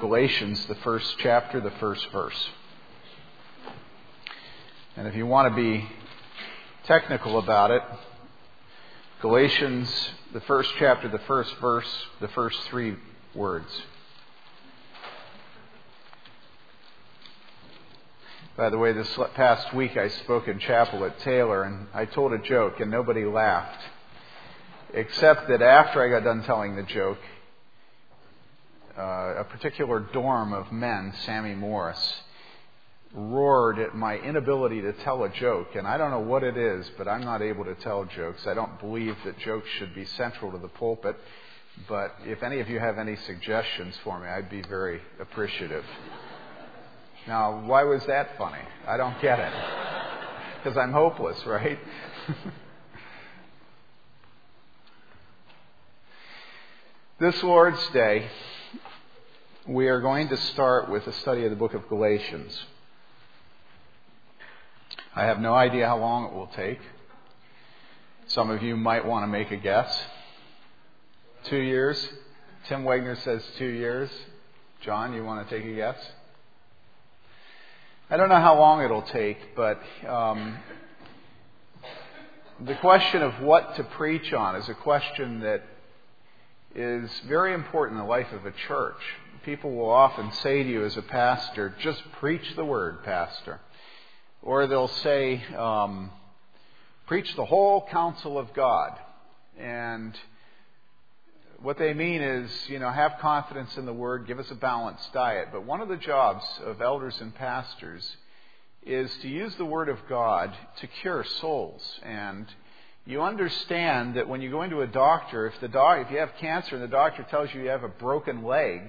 Galatians, the first chapter, the first verse. And if you want to be technical about it, Galatians, the first chapter, the first verse, the first three words. By the way, this past week I spoke in chapel at Taylor, and I told a joke, and nobody laughed. Except that after I got done telling the joke, a particular dorm of men, Sammy Morris, roared at my inability to tell a joke. And I don't know what it is, but I'm not able to tell jokes. I don't believe that jokes should be central to the pulpit. But if any of you have any suggestions for me, I'd be very appreciative. Now, why was that funny? I don't get it. Because I'm hopeless, right? This Lord's Day, we are going to start with a study of the book of Galatians. I have no idea how long it will take. Some of you might want to make a guess. 2 years? Tim Wagner says 2 years. John, you want to take a guess? I don't know how long it'll take, but the question of what to preach on is a question that is very important in the life of a church. People will often say to you as a pastor, just preach the word, pastor. Or they'll say, preach the whole counsel of God. And what they mean is, have confidence in the word, give us a balanced diet. But one of the jobs of elders and pastors is to use the word of God to cure souls. And you understand that when you go into a doctor, if you have cancer and the doctor tells you have a broken leg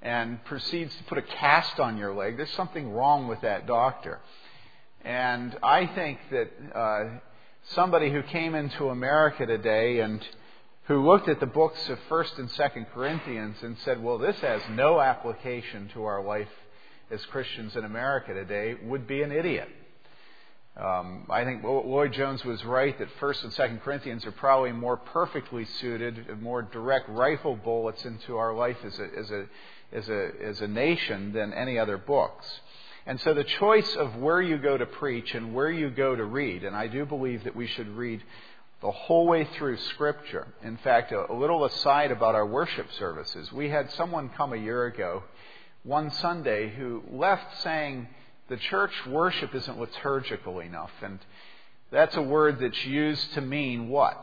and proceeds to put a cast on your leg, there's something wrong with that doctor. And I think that somebody who came into America today and who looked at the books of 1st and 2nd Corinthians and said, well, this has no application to our life as Christians in America today, would be an idiot. I think Lloyd-Jones was right that 1st and 2nd Corinthians are probably more perfectly suited, more direct rifle bullets into our life as a nation than any other books. And so the choice of where you go to preach and where you go to read, and I do believe that we should read the whole way through Scripture. In fact, a little aside about our worship services. We had someone come a year ago, one Sunday, who left saying, the church worship isn't liturgical enough, and that's a word that's used to mean what?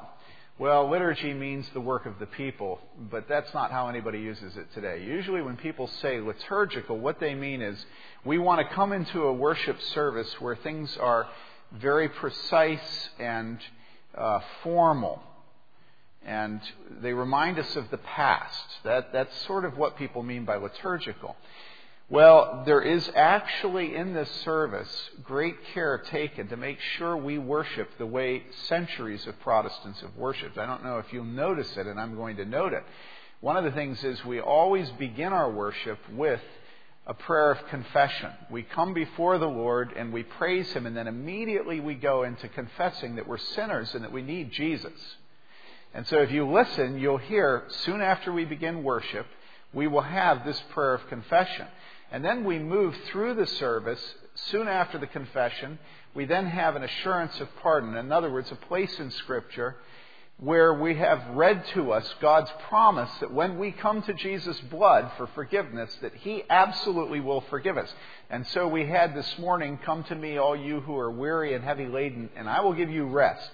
Well, liturgy means the work of the people, but that's not how anybody uses it today. Usually when people say liturgical, what they mean is we want to come into a worship service where things are very precise and formal, and they remind us of the past. That's sort of what people mean by liturgical. Well, there is actually in this service great care taken to make sure we worship the way centuries of Protestants have worshipped. I don't know if you'll notice it, and I'm going to note it. One of the things is we always begin our worship with a prayer of confession. We come before the Lord and we praise Him, and then immediately we go into confessing that we're sinners and that we need Jesus. And so if you listen, you'll hear soon after we begin worship, we will have this prayer of confession. And then we move through the service. Soon after the confession, we then have an assurance of pardon. In other words, a place in Scripture where we have read to us God's promise that when we come to Jesus' blood for forgiveness, that He absolutely will forgive us. And so we had this morning, come to me, all you who are weary and heavy laden, and I will give you rest.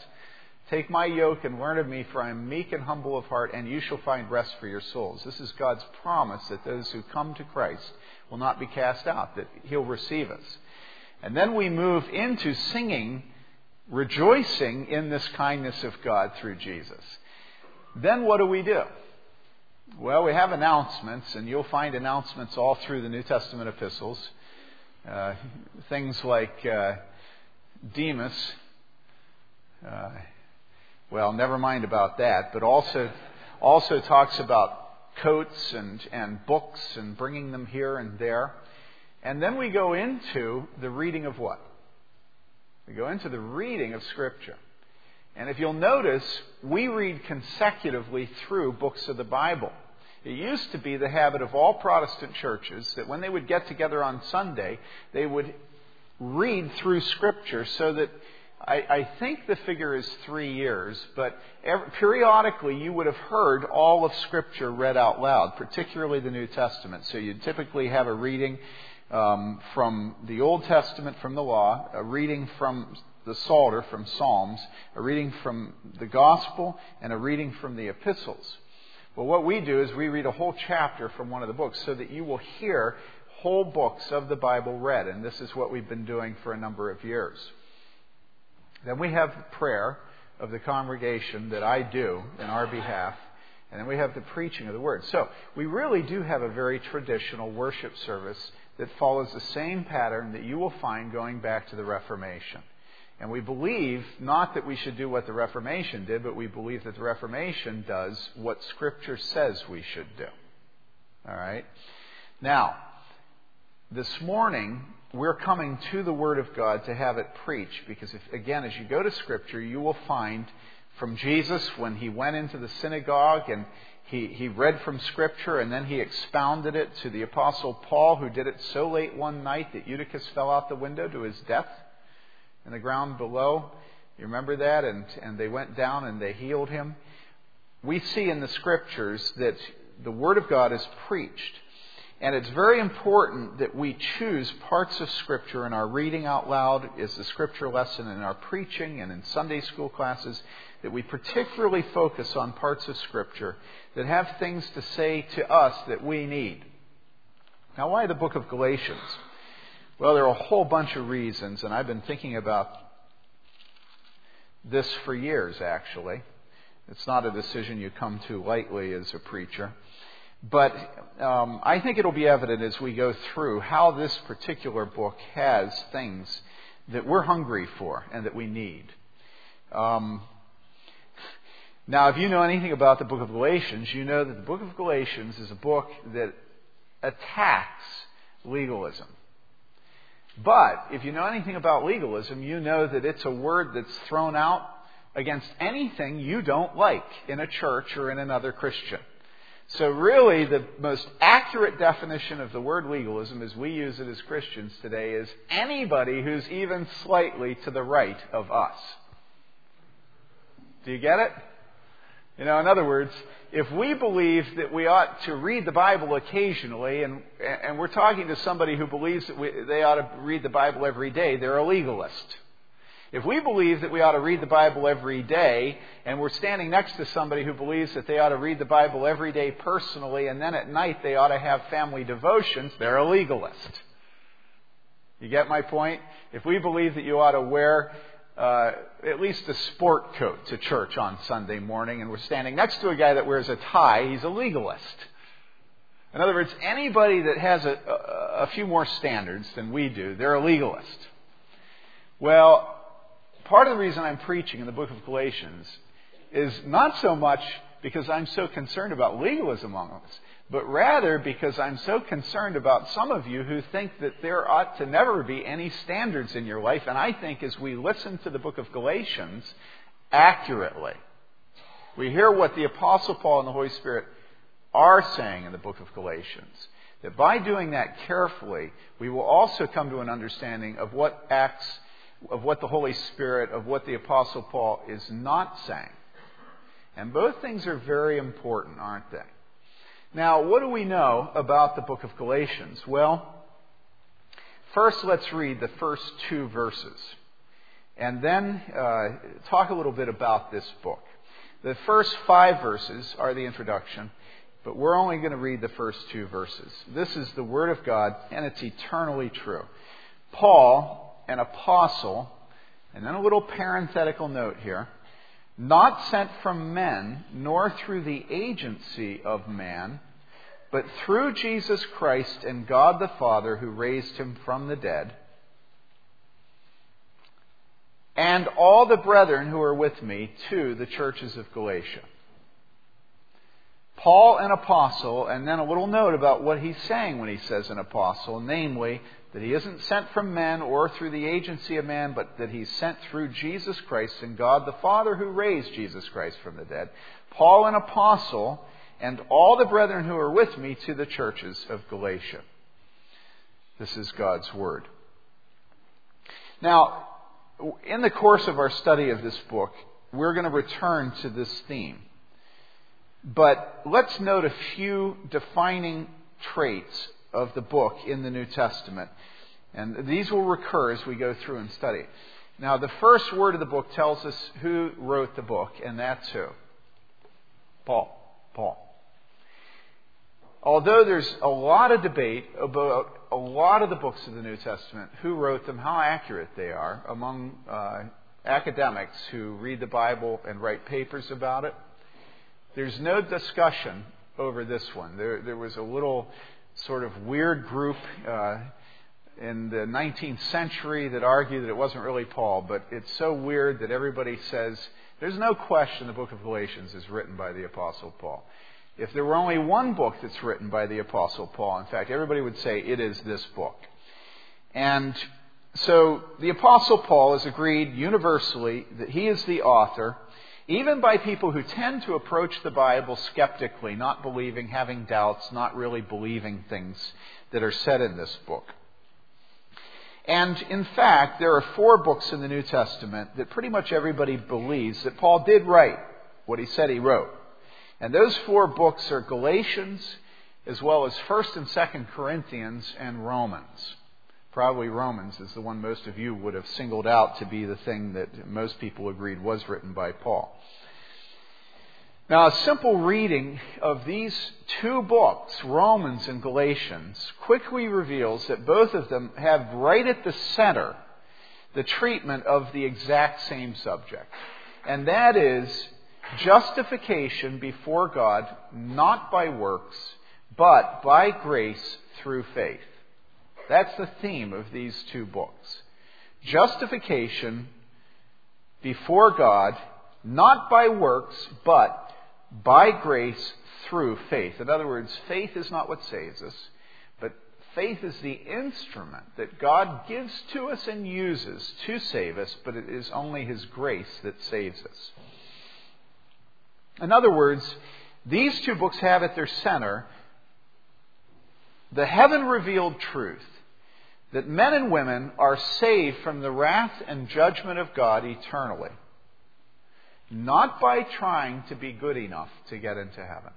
Take my yoke and learn of me, for I am meek and humble of heart, and you shall find rest for your souls. This is God's promise that those who come to Christ will not be cast out, that He'll receive us. And then we move into singing, rejoicing in this kindness of God through Jesus. Then what do? Well, we have announcements, and you'll find announcements all through the New Testament epistles. Things like Demas. Well, never mind about that, but also talks about coats and books and bringing them here and there. And then we go into the reading of what? We go into the reading of Scripture. And if you'll notice, we read consecutively through books of the Bible. It used to be the habit of all Protestant churches that when they would get together on Sunday, they would read through Scripture so that I think the figure is 3 years, but periodically you would have heard all of Scripture read out loud, particularly the New Testament. So you'd typically have a reading from the Old Testament, from the Law, a reading from the Psalter, from Psalms, a reading from the Gospel, and a reading from the Epistles. Well, what we do is we read a whole chapter from one of the books so that you will hear whole books of the Bible read, and this is what we've been doing for a number of years. Then we have the prayer of the congregation that I do in our behalf. And then we have the preaching of the Word. So we really do have a very traditional worship service that follows the same pattern that you will find going back to the Reformation. And we believe not that we should do what the Reformation did, but we believe that the Reformation does what Scripture says we should do. All right? Now, this morning, we're coming to the Word of God to have it preached, because, again, as you go to Scripture, you will find from Jesus when he went into the synagogue and he read from Scripture, and then he expounded it to the Apostle Paul, who did it so late one night that Eutychus fell out the window to his death in the ground below. You remember that? And they went down and they healed him. We see in the Scriptures that the Word of God is preached. And it's very important that we choose parts of Scripture in our reading out loud, is the Scripture lesson, in our preaching, and in Sunday school classes, that we particularly focus on parts of Scripture that have things to say to us that we need. Now, why the book of Galatians? Well, there are a whole bunch of reasons, and I've been thinking about this for years, actually. It's not a decision you come to lightly as a preacher. But I think it'll be evident as we go through how this particular book has things that we're hungry for and that we need. Now, if you know anything about the book of Galatians, you know that the book of Galatians is a book that attacks legalism. But if you know anything about legalism, you know that it's a word that's thrown out against anything you don't like in a church or in another Christian. So really, the most accurate definition of the word legalism as we use it as Christians today is anybody who's even slightly to the right of us. Do you get it? You know, in other words, if we believe that we ought to read the Bible occasionally, and we're talking to somebody who believes that they ought to read the Bible every day, they're a legalist. If we believe that we ought to read the Bible every day, and we're standing next to somebody who believes that they ought to read the Bible every day personally, and then at night they ought to have family devotions, they're a legalist. You get my point? If we believe that you ought to wear at least a sport coat to church on Sunday morning, and we're standing next to a guy that wears a tie, he's a legalist. In other words, anybody that has a few more standards than we do, they're a legalist. Well, part of the reason I'm preaching in the book of Galatians is not so much because I'm so concerned about legalism among us, but rather because I'm so concerned about some of you who think that there ought to never be any standards in your life. And I think as we listen to the book of Galatians accurately, we hear what the Apostle Paul and the Holy Spirit are saying in the book of Galatians, that by doing that carefully, we will also come to an understanding of what Acts, of what the Holy Spirit, of what the Apostle Paul is not saying. And both things are very important, aren't they? Now, what do we know about the book of Galatians? Well, first let's read the first two verses, and then talk a little bit about this book. The first 5 verses are the introduction, but we're only going to read the first 2 verses. This is the Word of God, and it's eternally true. Paul, an apostle, and then a little parenthetical note here, not sent from men, nor through the agency of man, but through Jesus Christ and God the Father who raised him from the dead, and all the brethren who are with me to the churches of Galatia. Paul, an apostle, and then a little note about what he's saying when he says an apostle, namely, that he isn't sent from men or through the agency of man, but that he's sent through Jesus Christ and God the Father who raised Jesus Christ from the dead. Paul, an apostle, and all the brethren who are with me to the churches of Galatia. This is God's word. Now, in the course of our study of this book, we're going to return to this theme. But let's note a few defining traits of the book in the New Testament. And these will recur as we go through and study. Now, the first word of the book tells us who wrote the book, and that's who? Paul. Although there's a lot of debate about a lot of the books of the New Testament, who wrote them, how accurate they are among academics who read the Bible and write papers about it, there's no discussion over this one. There was a little sort of weird group in the 19th century that argued that it wasn't really Paul, but it's so weird that everybody says there's no question the book of Galatians is written by the Apostle Paul. If there were only one book that's written by the Apostle Paul, in fact, everybody would say it is this book. And so the Apostle Paul has agreed universally that he is the author, even by people who tend to approach the Bible skeptically, not believing, having doubts, not really believing things that are said in this book. And in fact, there are four books in the New Testament that pretty much everybody believes that Paul did write what he said he wrote. And those four books are Galatians, as well as 1st and 2nd Corinthians, and Romans. Probably Romans is the one most of you would have singled out to be the thing that most people agreed was written by Paul. Now, a simple reading of these two books, Romans and Galatians, quickly reveals that both of them have right at the center the treatment of the exact same subject. And that is justification before God, not by works, but by grace through faith. That's the theme of these two books. Justification before God, not by works, but by grace through faith. In other words, faith is not what saves us, but faith is the instrument that God gives to us and uses to save us, but it is only His grace that saves us. In other words, these two books have at their center the heaven-revealed truth that men and women are saved from the wrath and judgment of God eternally, not by trying to be good enough to get into heaven.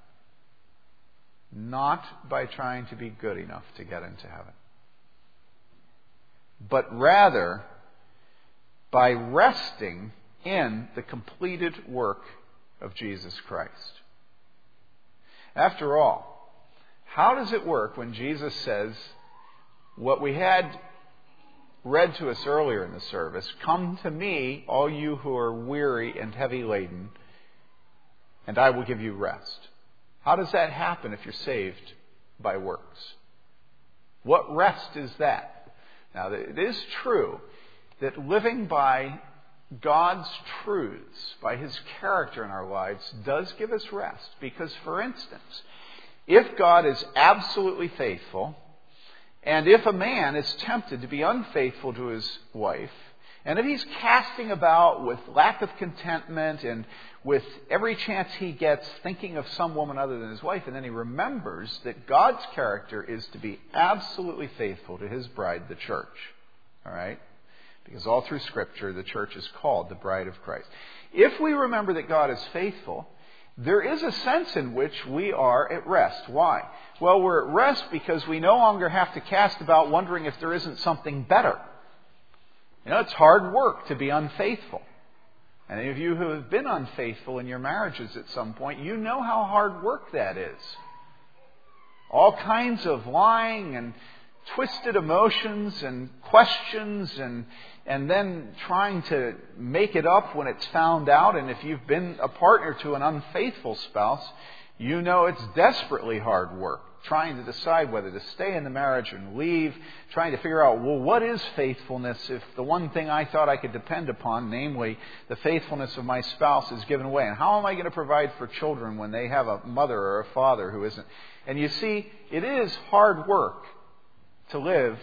Not by trying to be good enough to get into heaven. But rather, by resting in the completed work of Jesus Christ. After all, how does it work when Jesus says what we had read to us earlier in the service, "Come to me, all you who are weary and heavy laden, and I will give you rest"? How does that happen if you're saved by works? What rest is that? Now, it is true that living by God's truths, by His character in our lives, does give us rest. Because, for instance, if God is absolutely faithful, and if a man is tempted to be unfaithful to his wife, and if he's casting about with lack of contentment and with every chance he gets thinking of some woman other than his wife, and then he remembers that God's character is to be absolutely faithful to His bride, the church. All right? Because all through Scripture, the church is called the bride of Christ. If we remember that God is faithful, there is a sense in which we are at rest. Why? Well, we're at rest because we no longer have to cast about wondering if there isn't something better. You know, it's hard work to be unfaithful. And any of you who have been unfaithful in your marriages at some point, you know how hard work that is. All kinds of lying and twisted emotions and questions and then trying to make it up when it's found out. And if you've been a partner to an unfaithful spouse, you know it's desperately hard work trying to decide whether to stay in the marriage and leave, trying to figure out, well, what is faithfulness if the one thing I thought I could depend upon, namely the faithfulness of my spouse, is given away? And how am I going to provide for children when they have a mother or a father who isn't? And you see, it is hard work to live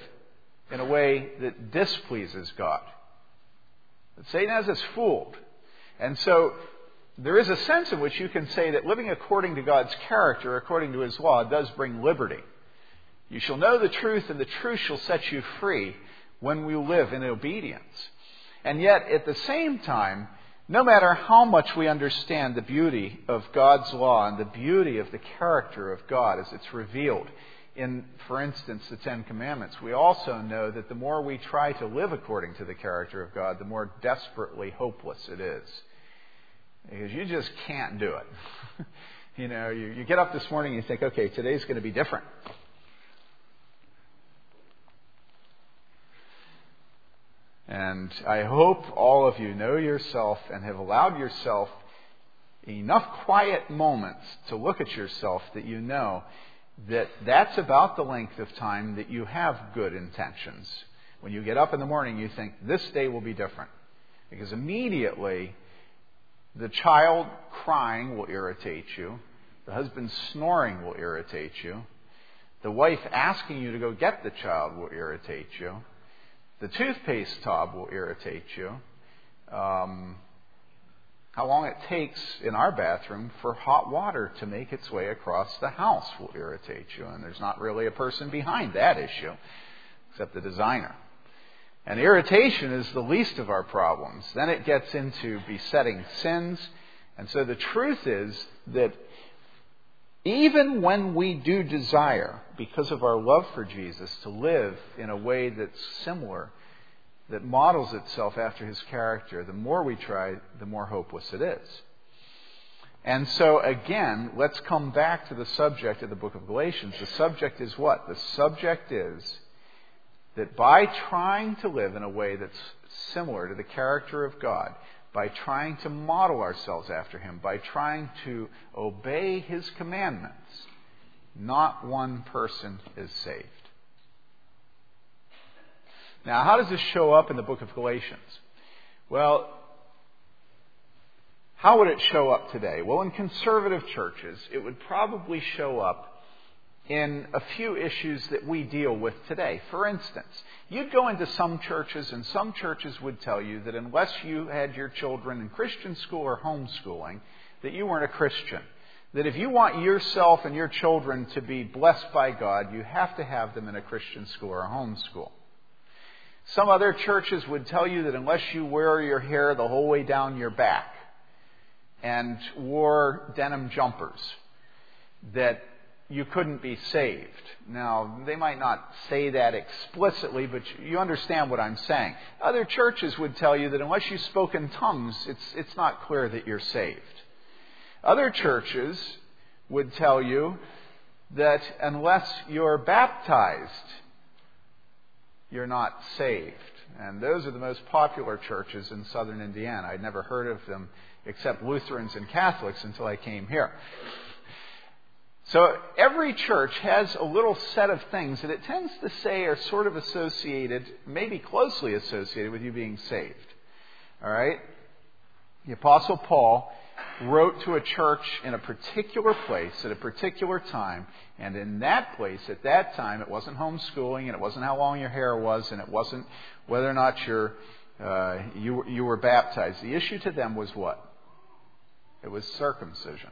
in a way that displeases God. But Satan has us fooled. And so there is a sense in which you can say that living according to God's character, according to His law, does bring liberty. You shall know the truth, and the truth shall set you free when we live in obedience. And yet, at the same time, no matter how much we understand the beauty of God's law and the beauty of the character of God as it's revealed in, for instance, the Ten Commandments, we also know that the more we try to live according to the character of God, the more desperately hopeless it is. Because you just can't do it. You know, you get up this morning and you think, okay, today's going to be different. And I hope all of you know yourself and have allowed yourself enough quiet moments to look at yourself that you know that that's about the length of time that you have good intentions. When you get up in the morning, you think, this day will be different. Because immediately, the child crying will irritate you. The husband snoring will irritate you. The wife asking you to go get the child will irritate you. The toothpaste tub will irritate you. How long it takes in our bathroom for hot water to make its way across the house will irritate you. And there's not really a person behind that issue, except the designer. And irritation is the least of our problems. Then it gets into besetting sins. And so the truth is that even when we do desire, because of our love for Jesus, to live in a way that's similar, that models itself after His character, the more we try, the more hopeless it is. And so, again, let's come back to the subject of the book of Galatians. The subject is what? The subject is that by trying to live in a way that's similar to the character of God, by trying to model ourselves after Him, by trying to obey His commandments, not one person is saved. Now, how does this show up in the book of Galatians? Well, how would it show up today? Well, in conservative churches, it would probably show up in a few issues that we deal with today. For instance, you'd go into some churches, and some churches would tell you that unless you had your children in Christian school or homeschooling, that you weren't a Christian. That if you want yourself and your children to be blessed by God, you have to have them in a Christian school or a homeschool. Some other churches would tell you that unless you wear your hair the whole way down your back and wore denim jumpers, that you couldn't be saved. Now, they might not say that explicitly, but you understand what I'm saying. Other churches would tell you that unless you spoke in tongues, it's not clear that you're saved. Other churches would tell you that unless you're baptized, you're not saved. And those are the most popular churches in southern Indiana. I'd never heard of them except Lutherans and Catholics until I came here. So every church has a little set of things that it tends to say are sort of associated, maybe closely associated with you being saved. All right? The Apostle Paul wrote to a church in a particular place at a particular time, and in that place at that time, it wasn't homeschooling, and it wasn't how long your hair was, and it wasn't whether or not you were baptized. The issue to them was what? It was circumcision.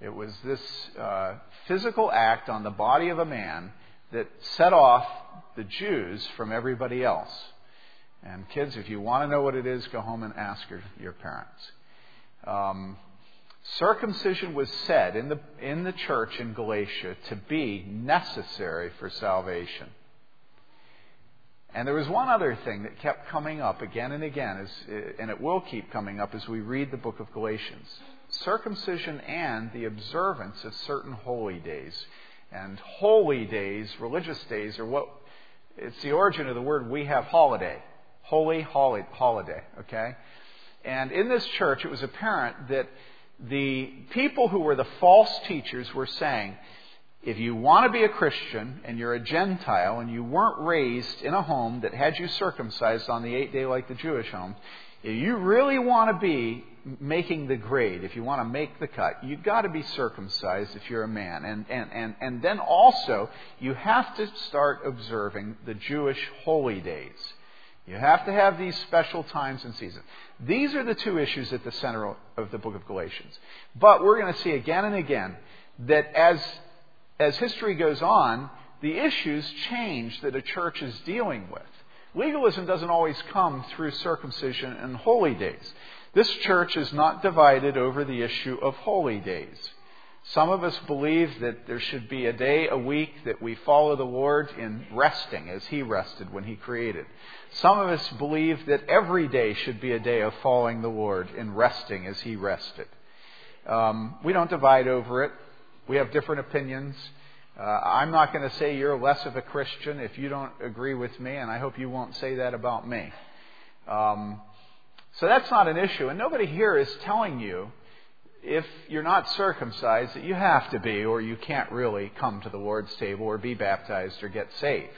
It was this physical act on the body of a man that set off the Jews from everybody else. And kids, if you want to know what it is, go home and ask your parents. Circumcision was said in the church in Galatia to be necessary for salvation. And there was one other thing that kept coming up again and again, and it will keep coming up as we read the book of Galatians. Circumcision and the observance of certain holy days. And holy days, religious days, are what... It's the origin of the word we have holiday. Holy holiday, okay? And in this church, it was apparent that the people who were the false teachers were saying, if you want to be a Christian and you're a Gentile and you weren't raised in a home that had you circumcised on the 8th day like the Jewish home, if you really want to be making the grade, if you want to make the cut, you've got to be circumcised if you're a man. And then also, you have to start observing the Jewish holy days. You have to have these special times and seasons. These are the two issues at the center of the book of Galatians. But we're going to see again and again that as history goes on, the issues change that a church is dealing with. Legalism doesn't always come through circumcision and holy days. This church is not divided over the issue of holy days. Some of us believe that there should be a day a week that we follow the Lord in resting as He rested when He created. Some of us believe that every day should be a day of following the Lord in resting as He rested. We don't divide over it. We have different opinions. I'm not going to say you're less of a Christian if you don't agree with me, and I hope you won't say that about me. So that's not an issue. And nobody here is telling you, if you're not circumcised, that you have to be, or you can't really come to the Lord's table or be baptized or get saved.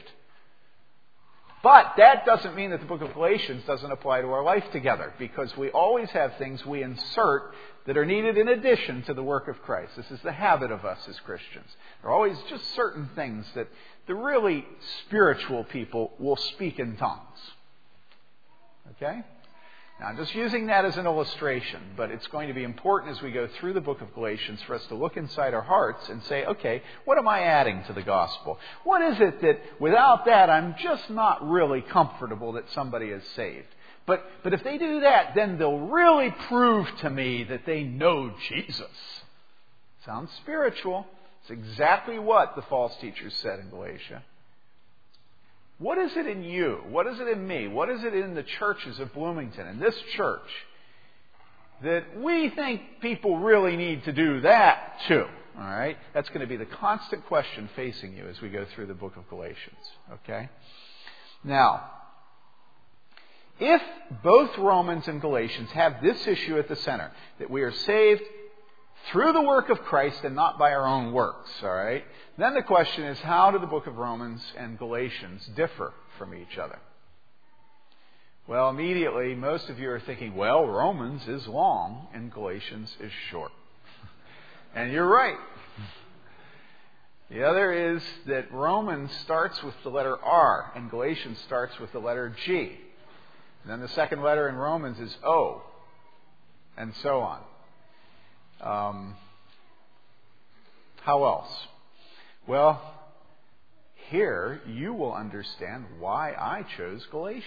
But that doesn't mean that the book of Galatians doesn't apply to our life together, because we always have things we insert that are needed in addition to the work of Christ. This is the habit of us as Christians. There are always just certain things that the really spiritual people will speak in tongues. Okay? Now, I'm just using that as an illustration, but it's going to be important as we go through the book of Galatians for us to look inside our hearts and say, okay, what am I adding to the gospel? What is it that without that I'm just not really comfortable that somebody is saved? But if they do that, then they'll really prove to me that they know Jesus. Sounds spiritual. It's exactly what the false teachers said in Galatia. What is it in you? What is it in me? What is it in the churches of Bloomington, in this church, that we think people really need to do that too? All right? That's going to be the constant question facing you as we go through the book of Galatians. Okay? Now, if both Romans and Galatians have this issue at the center, that we are saved through the work of Christ and not by our own works, all right? Then the question is, how do the book of Romans and Galatians differ from each other? Well, immediately, most of you are thinking, well, Romans is long and Galatians is short. And you're right. The other is that Romans starts with the letter R and Galatians starts with the letter G. And then the second letter in Romans is O, and so on. How else? Well, here you will understand why I chose Galatians.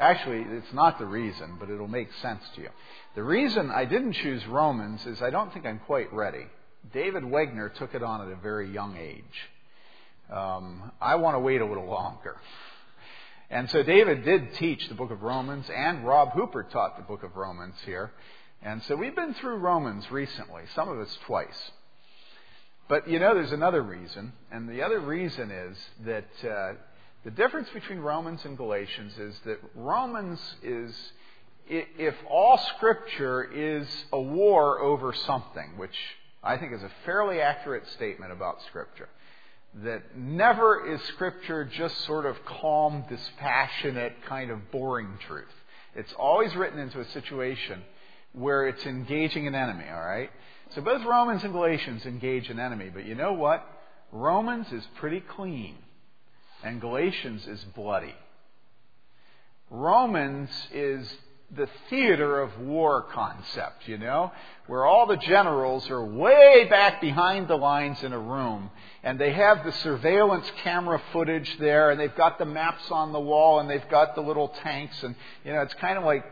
Actually, it's not the reason, but it'll make sense to you. The reason I didn't choose Romans is I don't think I'm quite ready. David Wagner took it on at a very young age. I want to wait a little longer. And so David did teach the book of Romans, and Rob Hooper taught the book of Romans here. And so we've been through Romans recently, some of us twice. But you know, there's another reason. And the other reason is that the difference between Romans and Galatians is that Romans is, if all Scripture is a war over something, which I think is a fairly accurate statement about Scripture, that never is Scripture just sort of calm, dispassionate, kind of boring truth. It's always written into a situation where it's engaging an enemy, all right? So both Romans and Galatians engage an enemy, but you know what? Romans is pretty clean, and Galatians is bloody. Romans is the theater of war concept, you know, where all the generals are way back behind the lines in a room, and they have the surveillance camera footage there, and they've got the maps on the wall, and they've got the little tanks, and, you know, it's kind of like,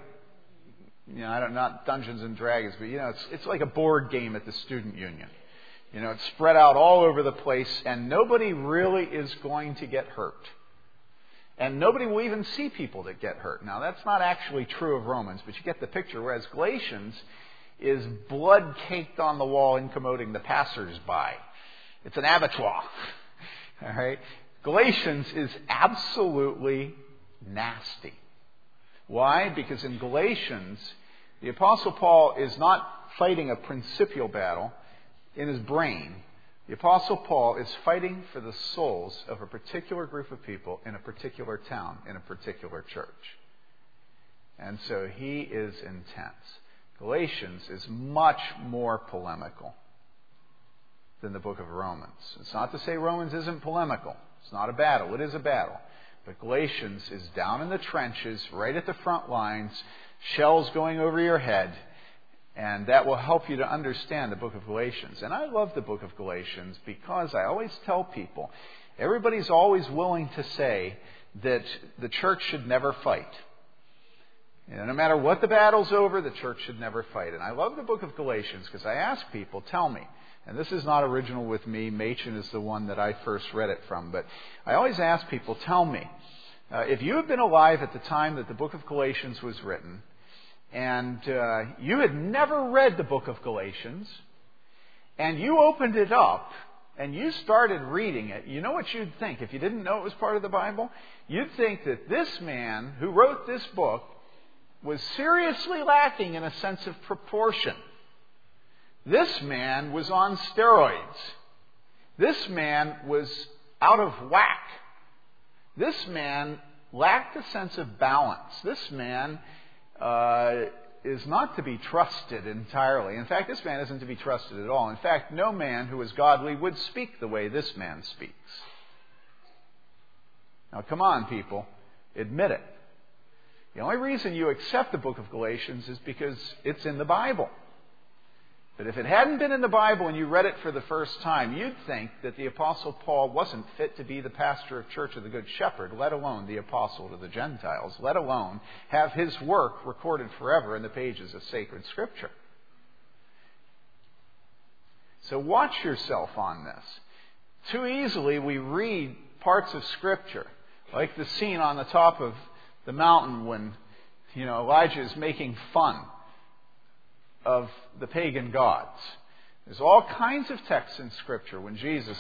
you know, I don't, not Dungeons and Dragons, but, you know, it's like a board game at the student union. You know, it's spread out all over the place, and nobody really is going to get hurt. And nobody will even see people that get hurt. Now, that's not actually true of Romans, but you get the picture, whereas Galatians is blood caked on the wall, incommoding the passers-by. It's an abattoir. All right? Galatians is absolutely nasty. Why? Because in Galatians, the Apostle Paul is not fighting a principial battle in his brain. The Apostle Paul is fighting for the souls of a particular group of people in a particular town, in a particular church. And so he is intense. Galatians is much more polemical than the book of Romans. It's not to say Romans isn't polemical. It's not a battle. It is a battle. But Galatians is down in the trenches, right at the front lines, shells going over your head, and that will help you to understand the book of Galatians. And I love the book of Galatians because I always tell people, everybody's always willing to say that the church should never fight. You know, no matter what the battle's over, the church should never fight. And I love the book of Galatians because I ask people, tell me, and this is not original with me, Machen is the one that I first read it from, but I always ask people, tell me, if you had been alive at the time that the book of Galatians was written, and you had never read the book of Galatians, and you opened it up, and you started reading it, you know what you'd think? If you didn't know it was part of the Bible, you'd think that this man who wrote this book was seriously lacking in a sense of proportion. This man was on steroids. This man was out of whack. This man lacked a sense of balance. This man is not to be trusted entirely. In fact, this man isn't to be trusted at all. In fact, no man who is godly would speak the way this man speaks. Now, come on, people. Admit it. The only reason you accept the book of Galatians is because it's in the Bible. But if it hadn't been in the Bible and you read it for the first time, you'd think that the Apostle Paul wasn't fit to be the pastor of Church of the Good Shepherd, let alone the apostle to the Gentiles, let alone have his work recorded forever in the pages of sacred Scripture. So watch yourself on this. Too easily we read parts of Scripture, like the scene on the top of the mountain when, you know, Elijah is making fun of the pagan gods. There's all kinds of texts in Scripture when Jesus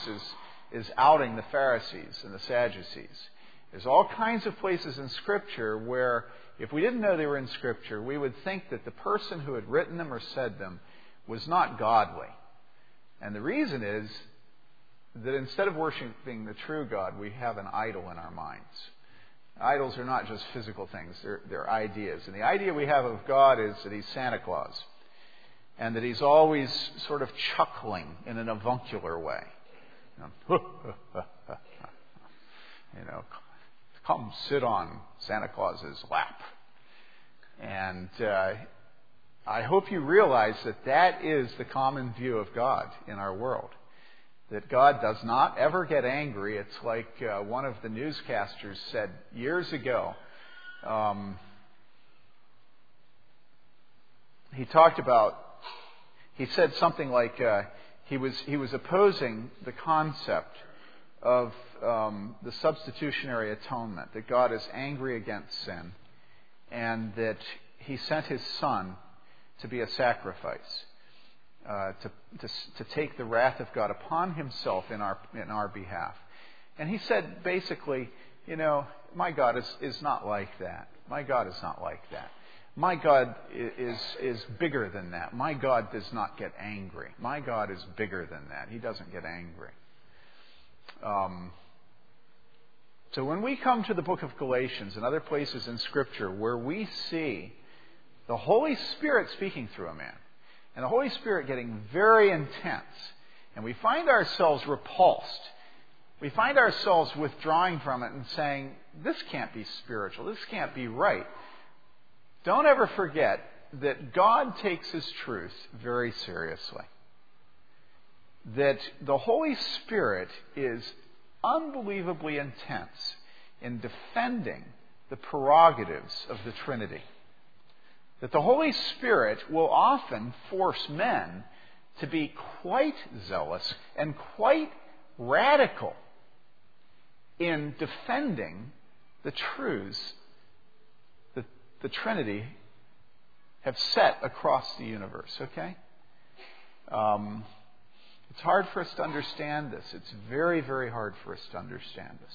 is outing the Pharisees and the Sadducees. There's all kinds of places in Scripture where, if we didn't know they were in Scripture, we would think that the person who had written them or said them was not godly. And the reason is that instead of worshiping the true God, we have an idol in our minds. Idols are not just physical things, they're ideas. And the idea we have of God is that He's Santa Claus, and that He's always sort of chuckling in an avuncular way. You know, you know, come sit on Santa Claus's lap. And I hope you realize that that is the common view of God in our world. That God does not ever get angry. It's like one of the newscasters said years ago. He talked about, he said something like he was opposing the concept of the substitutionary atonement, that God is angry against sin, and that He sent His Son to be a sacrifice, to take the wrath of God upon Himself in our behalf. And he said basically, you know, my God is not like that. My God is not like that. My God is bigger than that. My God does not get angry. My God is bigger than that. He doesn't get angry. So when we come to the book of Galatians and other places in Scripture where we see the Holy Spirit speaking through a man, and the Holy Spirit getting very intense, and we find ourselves repulsed, we find ourselves withdrawing from it and saying, this can't be spiritual, this can't be right. Don't ever forget that God takes His truth very seriously. That the Holy Spirit is unbelievably intense in defending the prerogatives of the Trinity. That the Holy Spirit will often force men to be quite zealous and quite radical in defending the truths the Trinity have set across the universe, okay? It's hard for us to understand this. It's very, very hard for us to understand this.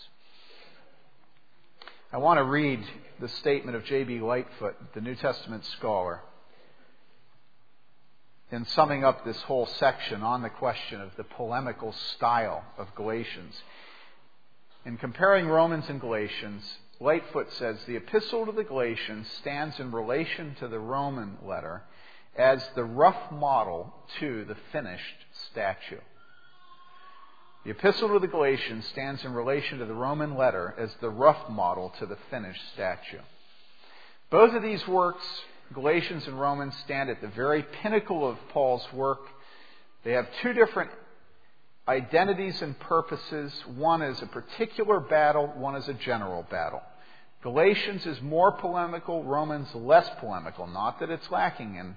I want to read the statement of J.B. Lightfoot, the New Testament scholar, in summing up this whole section on the question of the polemical style of Galatians. In comparing Romans and Galatians, Lightfoot says, the epistle to the Galatians stands in relation to the Roman letter as the rough model to the finished statue. The Epistle to the Galatians stands in relation to the Roman letter as the rough model to the finished statue. Both of these works, Galatians and Romans, stand at the very pinnacle of Paul's work. They have two different identities and purposes. One is a particular battle, one is a general battle. Galatians is more polemical, Romans less polemical. Not that it's lacking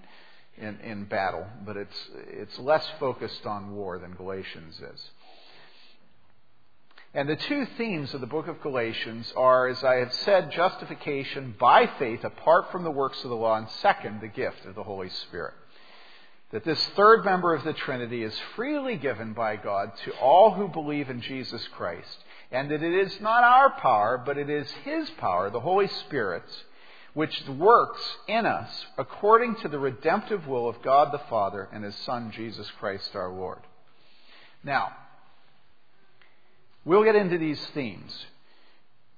in battle, but it's less focused on war than Galatians is. And the two themes of the book of Galatians are, as I have said, justification by faith apart from the works of the law, and second, the gift of the Holy Spirit. That this third member of the Trinity is freely given by God to all who believe in Jesus Christ, and that it is not our power, but it is His power, the Holy Spirit's, which works in us according to the redemptive will of God the Father and His Son, Jesus Christ our Lord. Now, we'll get into these themes,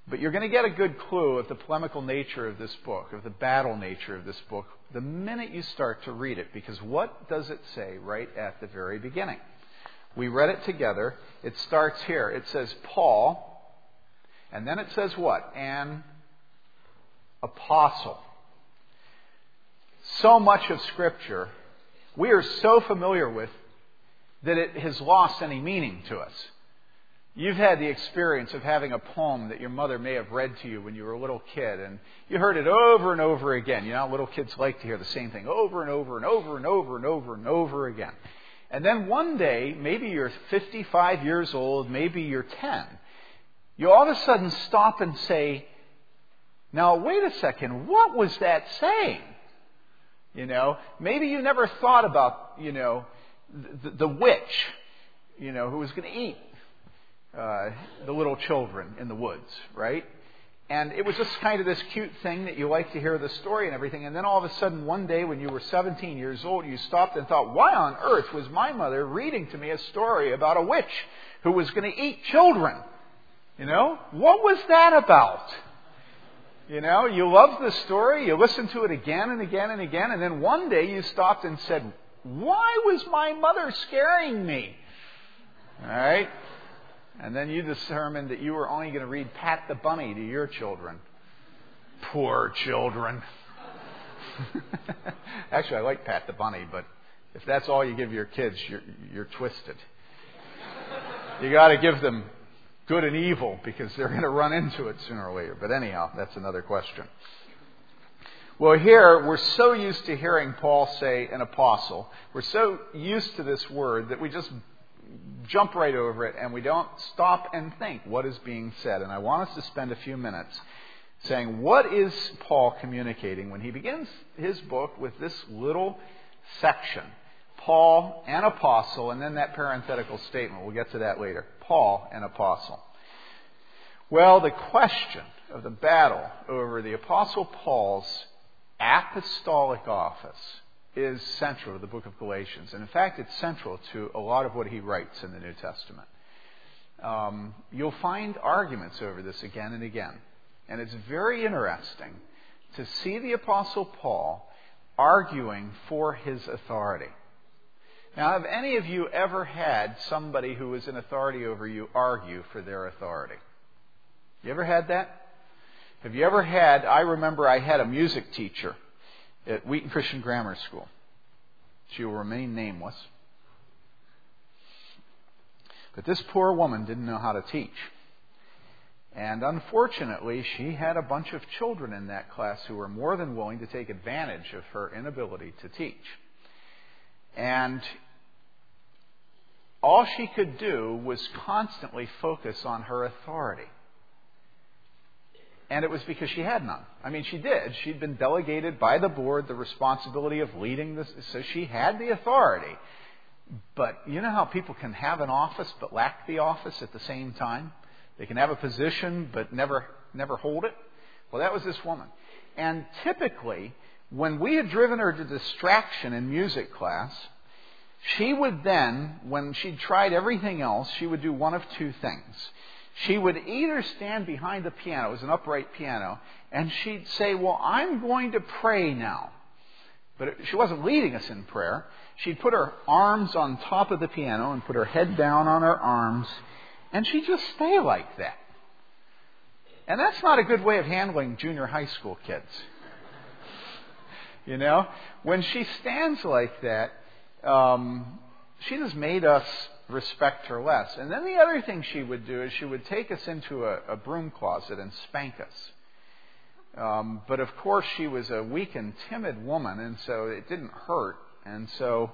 but you're going to get a good clue of the polemical nature of this book, of the battle nature of this book, the minute you start to read it, because what does it say right at the very beginning? We read it together. It starts here. It says Paul, and then it says what? An apostle. So much of Scripture we are so familiar with that it has lost any meaning to us. You've had the experience of having a poem that your mother may have read to you when you were a little kid, and you heard it over and over again. You know, little kids like to hear the same thing over and over and over and over and over and over again. And then one day, maybe you're 55 years old, maybe you're 10, you all of a sudden stop and say, now, wait a second, what was that saying? You know, maybe you never thought about, you know, the witch, you know, who was going to eat the little children in the woods, right? And it was just kind of this cute thing that you like to hear the story and everything. And then all of a sudden, one day when you were 17 years old, you stopped and thought, why on earth was my mother reading to me a story about a witch who was going to eat children? You know, what was that about? You know, you loved the story, you listened to it again and again and again, and then one day you stopped and said, why was my mother scaring me? All right? And then you determined that you were only going to read Pat the Bunny to your children. Poor children. Actually, I like Pat the Bunny, but if that's all you give your kids, you're twisted. You got to give them good and evil because they're going to run into it sooner or later. But anyhow, that's another question. Well, here, we're so used to hearing Paul say an apostle. We're so used to this word that we just jump right over it, and we don't stop and think what is being said. And I want us to spend a few minutes saying, what is Paul communicating when he begins his book with this little section? Paul, an apostle, and then that parenthetical statement. We'll get to that later. Paul, an apostle. Well, the question of the battle over the Apostle Paul's apostolic office is central to the book of Galatians. And in fact, it's central to a lot of what he writes in the New Testament. You'll find arguments over this again and again. And it's very interesting to see the Apostle Paul arguing for his authority. Now, have any of you ever had somebody who was in authority over you argue for their authority? You ever had that? Have you ever had, I remember I had a music teacher at Wheaton Christian Grammar School. She will remain nameless. But this poor woman didn't know how to teach. And unfortunately, she had a bunch of children in that class who were more than willing to take advantage of her inability to teach. And all she could do was constantly focus on her authority. And it was because she had none. I mean, she did. She'd been delegated by the board the responsibility of leading this, so she had the authority. But you know how people can have an office but lack the office at the same time? They can have a position but never hold it? Well, that was this woman. And typically, when we had driven her to distraction in music class, she would then, when she'd tried everything else, she would do one of two things. She would either stand behind the piano, it was an upright piano, and she'd say, well, I'm going to pray now. But she wasn't leading us in prayer. She'd put her arms on top of the piano and put her head down on her arms, and she'd just stay like that. And that's not a good way of handling junior high school kids. You know? When she stands like that, she just made us respect her less. And then the other thing she would do is she would take us into a broom closet and spank us. But of course she was a weak and timid woman, and so it didn't hurt. And so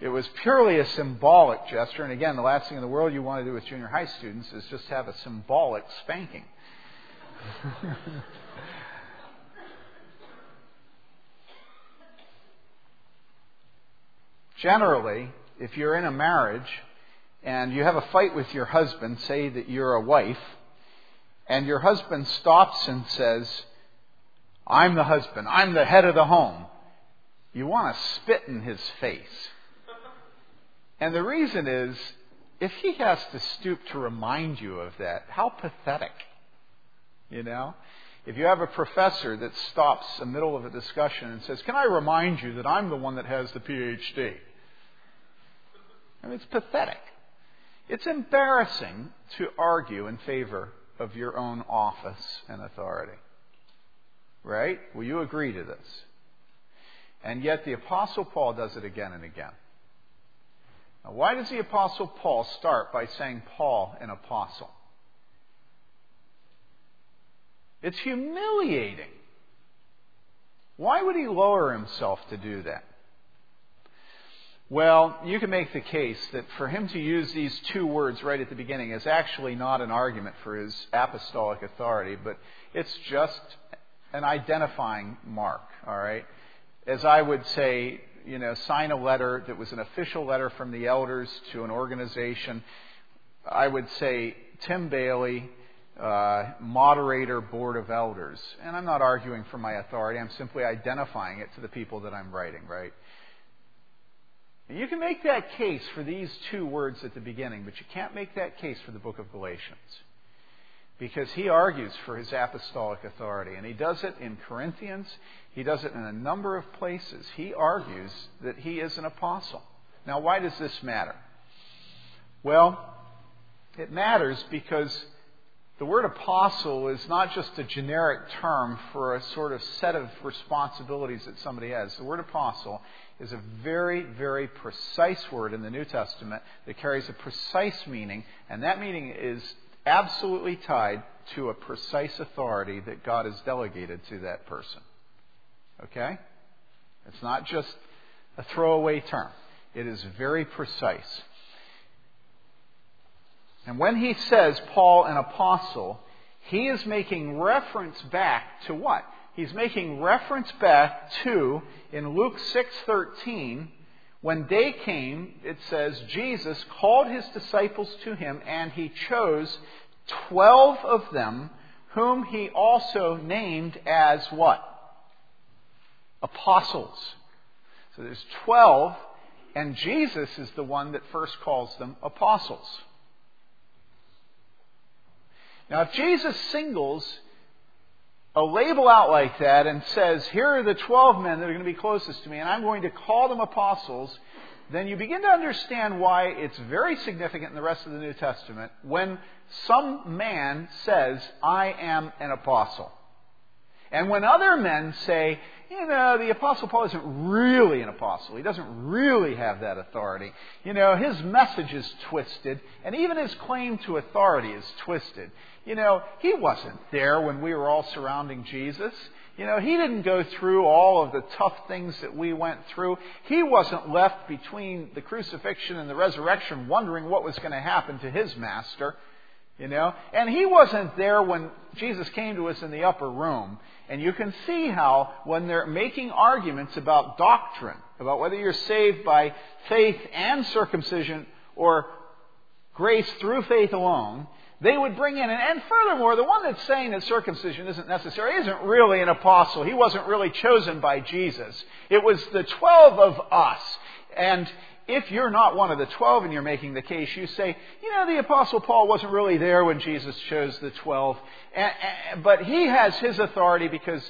it was purely a symbolic gesture. And again, the last thing in the world you want to do with junior high students is just have a symbolic spanking. Generally, if you're in a marriage and you have a fight with your husband, say that you're a wife, and your husband stops and says, "I'm the husband, I'm the head of the home," you want to spit in his face. And the reason is, if he has to stoop to remind you of that, how pathetic. You know? If you have a professor that stops in the middle of a discussion and says, "Can I remind you that I'm the one that has the PhD?" I mean, it's pathetic. It's embarrassing to argue in favor of your own office and authority. Right? Will you agree to this? And yet the Apostle Paul does it again and again. Now, why does the Apostle Paul start by saying Paul, an apostle? It's humiliating. Why would he lower himself to do that? Well, you can make the case that for him to use these two words right at the beginning is actually not an argument for his apostolic authority, but it's just an identifying mark, all right? As I would say, you know, sign a letter that was an official letter from the elders to an organization. I would say Tim Bailey, moderator, board of elders. And I'm not arguing for my authority. I'm simply identifying it to the people that I'm writing, right? You can make that case for these two words at the beginning, but you can't make that case for the book of Galatians, because he argues for his apostolic authority. And he does it in Corinthians. He does it in a number of places. He argues that he is an apostle. Now, why does this matter? Well, it matters because the word apostle is not just a generic term for a sort of set of responsibilities that somebody has. The word apostle is a very, very precise word in the New Testament that carries a precise meaning, and that meaning is absolutely tied to a precise authority that God has delegated to that person. Okay? It's not just a throwaway term. It is very precise. And when he says Paul, an apostle, he is making reference back to what? He's making reference back to, in Luke 6:13, when day came, it says, Jesus called his disciples to him, and he chose 12 of them, whom he also named as what? Apostles. So there's 12, and Jesus is the one that first calls them apostles. Now, if Jesus singles a label out like that and says, here are the 12 men that are going to be closest to me, and I'm going to call them apostles, then you begin to understand why it's very significant in the rest of the New Testament when some man says, I am an apostle. And when other men say, you know, the Apostle Paul isn't really an apostle. He doesn't really have that authority. You know, his message is twisted, and even his claim to authority is twisted. You know, he wasn't there when we were all surrounding Jesus. You know, he didn't go through all of the tough things that we went through. He wasn't left between the crucifixion and the resurrection wondering what was going to happen to his master. You know, and he wasn't there when Jesus came to us in the upper room. And you can see how when they're making arguments about doctrine, about whether you're saved by faith and circumcision or grace through faith alone, they would bring in, and furthermore, the one that's saying that circumcision isn't necessary isn't really an apostle. He wasn't really chosen by Jesus. It was the 12 of us. And if you're not one of the 12 and you're making the case, you say, you know, the Apostle Paul wasn't really there when Jesus chose the 12, but he has his authority because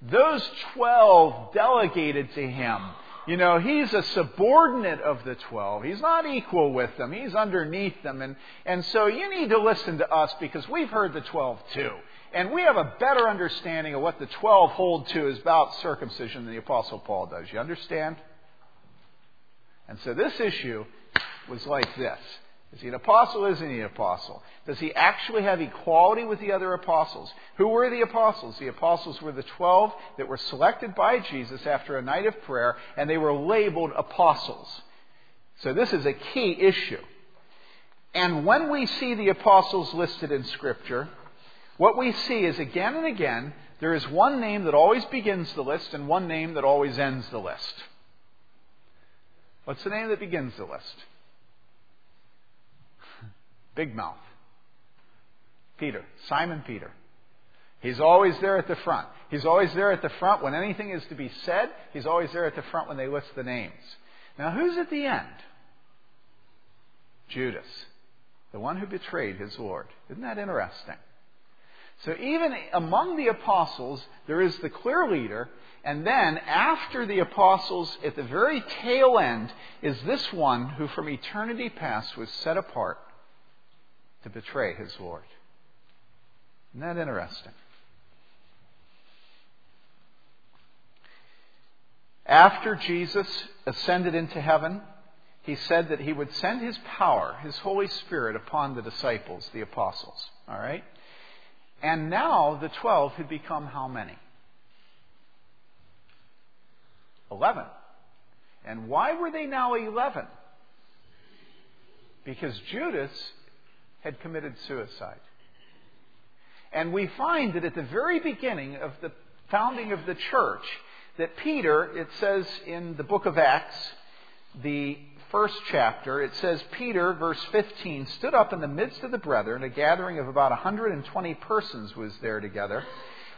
those 12 delegated to him You know, he's a subordinate of the 12. He's not equal with them. He's underneath them. And so you need to listen to us because we've heard the 12 too. And we have a better understanding of what the 12 hold to is about circumcision than the Apostle Paul does. You understand? And so this issue was like this. Is he an apostle? Isn't he an apostle? Does he actually have equality with the other apostles? Who were the apostles? The apostles were the 12 that were selected by Jesus after a night of prayer, and they were labeled apostles. So this is a key issue. And when we see the apostles listed in Scripture, what we see is again and again, there is one name that always begins the list and one name that always ends the list. What's the name that begins the list? Big mouth. Peter. Simon Peter. He's always there at the front. He's always there at the front when anything is to be said. He's always there at the front when they list the names. Now, who's at the end? Judas. The one who betrayed his Lord. Isn't that interesting? So even among the apostles, there is the clear leader. And then after the apostles, at the very tail end, is this one who from eternity past was set apart to betray his Lord. Isn't that interesting? After Jesus ascended into heaven, he said that he would send his power, his Holy Spirit, upon the disciples, the apostles. All right? And now the 12 had become how many? 11. And why were they now 11? Because Judas had committed suicide. And we find that at the very beginning of the founding of the church, that Peter, it says in the book of Acts, the first chapter, it says, Peter, verse 15, stood up in the midst of the brethren, a gathering of about 120 persons was there together,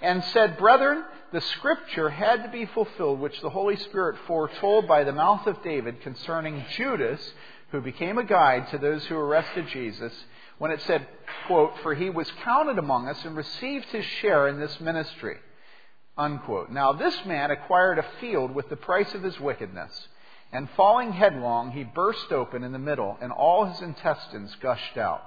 and said, Brethren, the Scripture had to be fulfilled, which the Holy Spirit foretold by the mouth of David concerning Judas, who became a guide to those who arrested Jesus, when it said, quote, For he was counted among us and received his share in this ministry, unquote. Now this man acquired a field with the price of his wickedness, and falling headlong, he burst open in the middle, and all his intestines gushed out.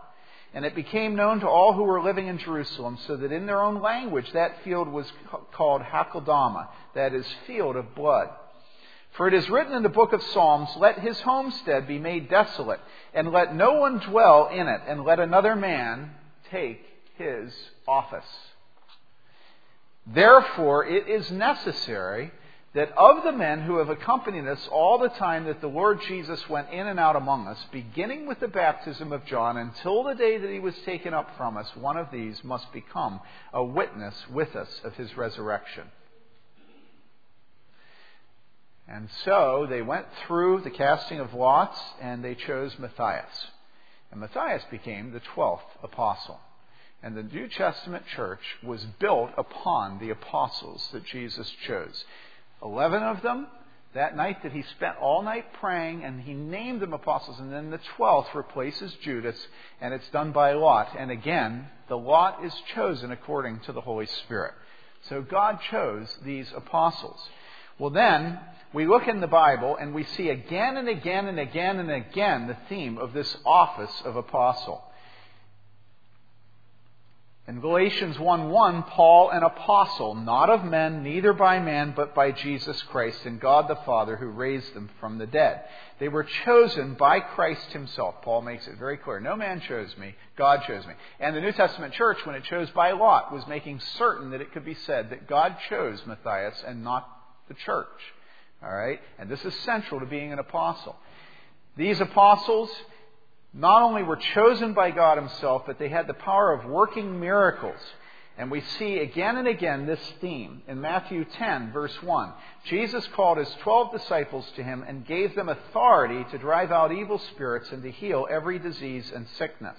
And it became known to all who were living in Jerusalem, so that in their own language that field was called Hakeldama, that is, field of blood. For it is written in the book of Psalms, Let his homestead be made desolate, and let no one dwell in it, and let another man take his office. Therefore, it is necessary that of the men who have accompanied us all the time that the Lord Jesus went in and out among us, beginning with the baptism of John until the day that he was taken up from us, one of these must become a witness with us of his resurrection. And so they went through the casting of lots, and they chose Matthias. And Matthias became the 12th apostle. And the New Testament church was built upon the apostles that Jesus chose. 11 of them, that night that he spent all night praying, and he named them apostles. And then the 12th replaces Judas, and it's done by lot. And again, the lot is chosen according to the Holy Spirit. So God chose these apostles. Well, then, we look in the Bible and we see again and again and again and again the theme of this office of apostle. In Galatians 1:1, Paul, an apostle, not of men, neither by man, but by Jesus Christ and God the Father who raised them from the dead. They were chosen by Christ himself. Paul makes it very clear. No man chose me, God chose me. And the New Testament church, when it chose by lot, was making certain that it could be said that God chose Matthias and not the church. All right? And this is central to being an apostle. These apostles not only were chosen by God himself, but they had the power of working miracles. And we see again and again this theme. In Matthew 10, verse 1, Jesus called his 12 disciples to him and gave them authority to drive out evil spirits and to heal every disease and sickness.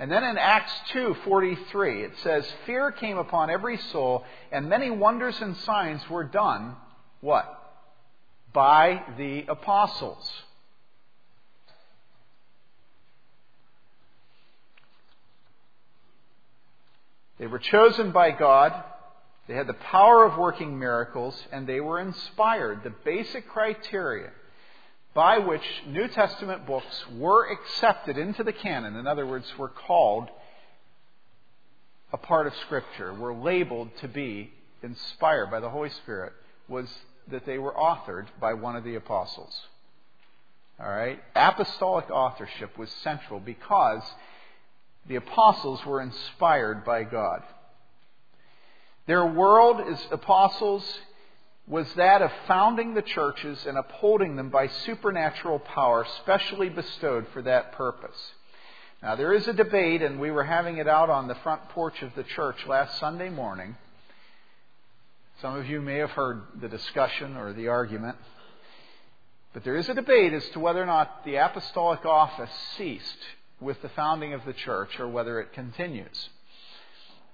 And then in Acts 2:43, it says, Fear came upon every soul, and many wonders and signs were done, what? By the apostles. They were chosen by God. They had the power of working miracles, and they were inspired. The basic criteria by which New Testament books were accepted into the canon, in other words, were called a part of Scripture, were labeled to be inspired by the Holy Spirit, was that they were authored by one of the apostles. All right? Apostolic authorship was central because the apostles were inspired by God. Their world as apostles was that of founding the churches and upholding them by supernatural power specially bestowed for that purpose. Now, there is a debate, and we were having it out on the front porch of the church last Sunday morning. Some of you may have heard the discussion or the argument. But there is a debate as to whether or not the apostolic office ceased with the founding of the church or whether it continues.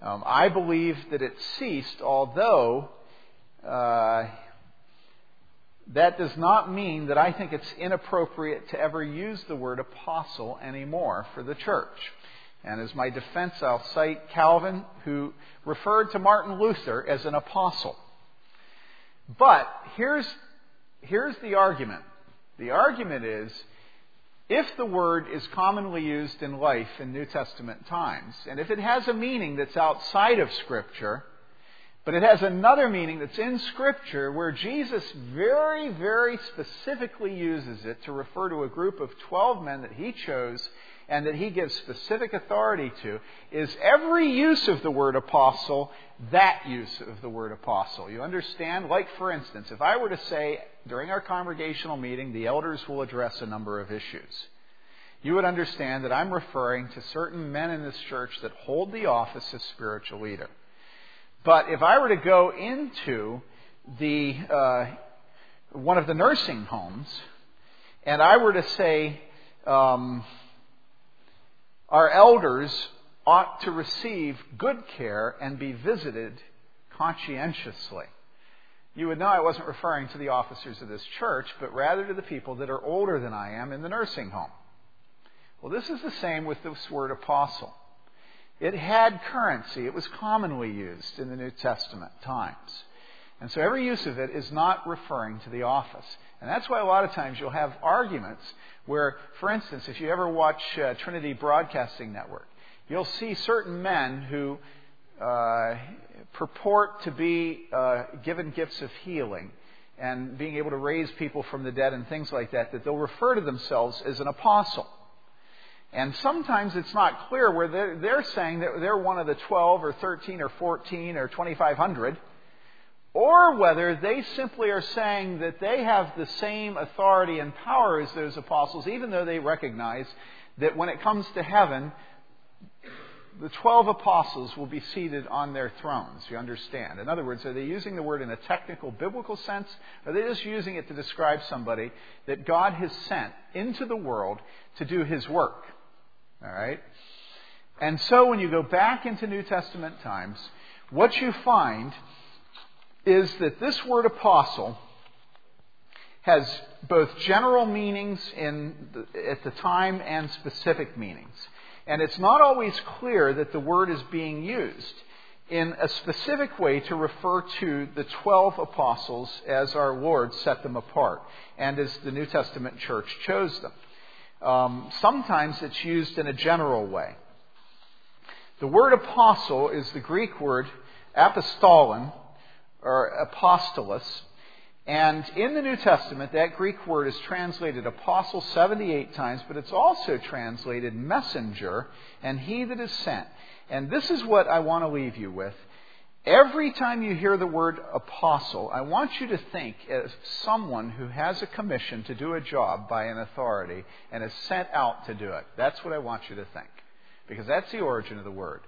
I believe that it ceased, although that does not mean that I think it's inappropriate to ever use the word apostle anymore for the church. And as my defense, I'll cite Calvin, who referred to Martin Luther as an apostle. But here's the argument. The argument is, if the word is commonly used in life in New Testament times, and if it has a meaning that's outside of Scripture, but it has another meaning that's in Scripture where Jesus very, very specifically uses it to refer to a group of 12 men that he chose and that he gives specific authority to, is every use of the word apostle that use of the word apostle? You understand? Like, for instance, if I were to say during our congregational meeting, the elders will address a number of issues, you would understand that I'm referring to certain men in this church that hold the office of spiritual leader. But if I were to go into the one of the nursing homes and I were to say, our elders ought to receive good care and be visited conscientiously, you would know I wasn't referring to the officers of this church, but rather to the people that are older than I am in the nursing home. Well, this is the same with this word apostle. It had currency. It was commonly used in the New Testament times. And so every use of it is not referring to the office. And that's why a lot of times you'll have arguments where, for instance, if you ever watch Trinity Broadcasting Network, you'll see certain men who purport to be given gifts of healing and being able to raise people from the dead and things like that, that they'll refer to themselves as an apostle. And sometimes it's not clear where they're saying that they're one of the 12 or 13 or 14 or 2,500, or whether they simply are saying that they have the same authority and power as those apostles, even though they recognize that when it comes to heaven, the 12 apostles will be seated on their thrones, you understand. In other words, are they using the word in a technical, biblical sense? Or are they just using it to describe somebody that God has sent into the world to do His work? All right? And so when you go back into New Testament times, what you find is that this word apostle has both general meanings at the time and specific meanings. And it's not always clear that the word is being used in a specific way to refer to the 12 apostles as our Lord set them apart and as the New Testament church chose them. Sometimes it's used in a general way. The word apostle is the Greek word apostolon or apostolos. And in the New Testament, that Greek word is translated apostle 78 times, but it's also translated messenger and he that is sent. And this is what I want to leave you with. Every time you hear the word apostle, I want you to think of someone who has a commission to do a job by an authority and is sent out to do it. That's what I want you to think, because that's the origin of the word.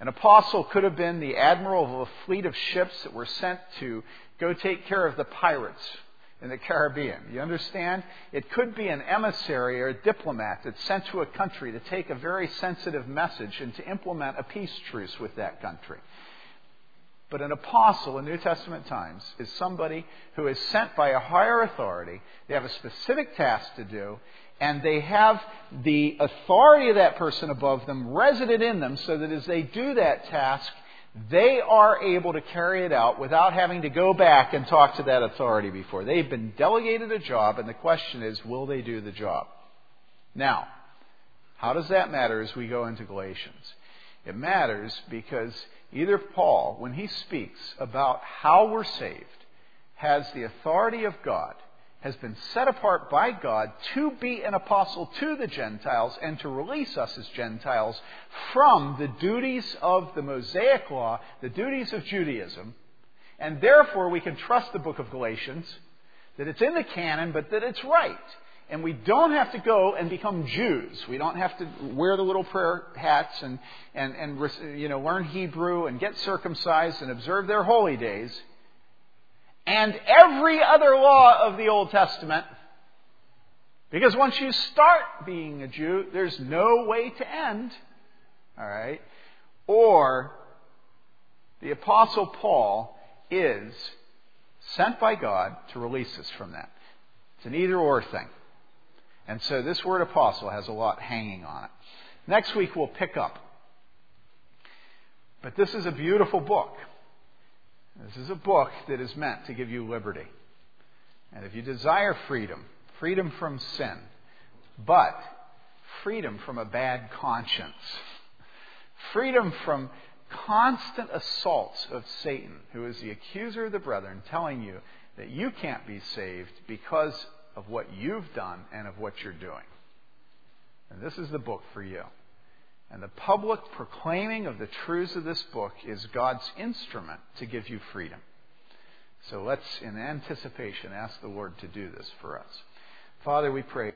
An apostle could have been the admiral of a fleet of ships that were sent to go take care of the pirates in the Caribbean. You understand? It could be an emissary or a diplomat that's sent to a country to take a very sensitive message and to implement a peace truce with that country. But an apostle in New Testament times is somebody who is sent by a higher authority. They have a specific task to do, and they have the authority of that person above them resident in them so that as they do that task, They are able to carry it out without having to go back and talk to that authority before. They've been delegated a job, and the question is, will they do the job? Now, how does that matter as we go into Galatians? It matters because either Paul, when he speaks about how we're saved, has the authority of God, has been set apart by God to be an apostle to the Gentiles and to release us as Gentiles from the duties of the Mosaic Law, the duties of Judaism, and therefore we can trust the book of Galatians, that it's in the canon, but that it's right. And we don't have to go and become Jews. We don't have to wear the little prayer hats and learn Hebrew and get circumcised and observe their holy days and every other law of the Old Testament. Because once you start being a Jew, there's no way to end. All right? Or the Apostle Paul is sent by God to release us from that. It's an either-or thing. And so this word apostle has a lot hanging on it. Next week we'll pick up. But this is a beautiful book. This is a book that is meant to give you liberty. And if you desire freedom, freedom from sin, but freedom from a bad conscience, freedom from constant assaults of Satan, who is the accuser of the brethren, telling you that you can't be saved because of what you've done and of what you're doing. And this is the book for you. And the public proclaiming of the truths of this book is God's instrument to give you freedom. So let's, in anticipation, ask the Lord to do this for us. Father, we pray.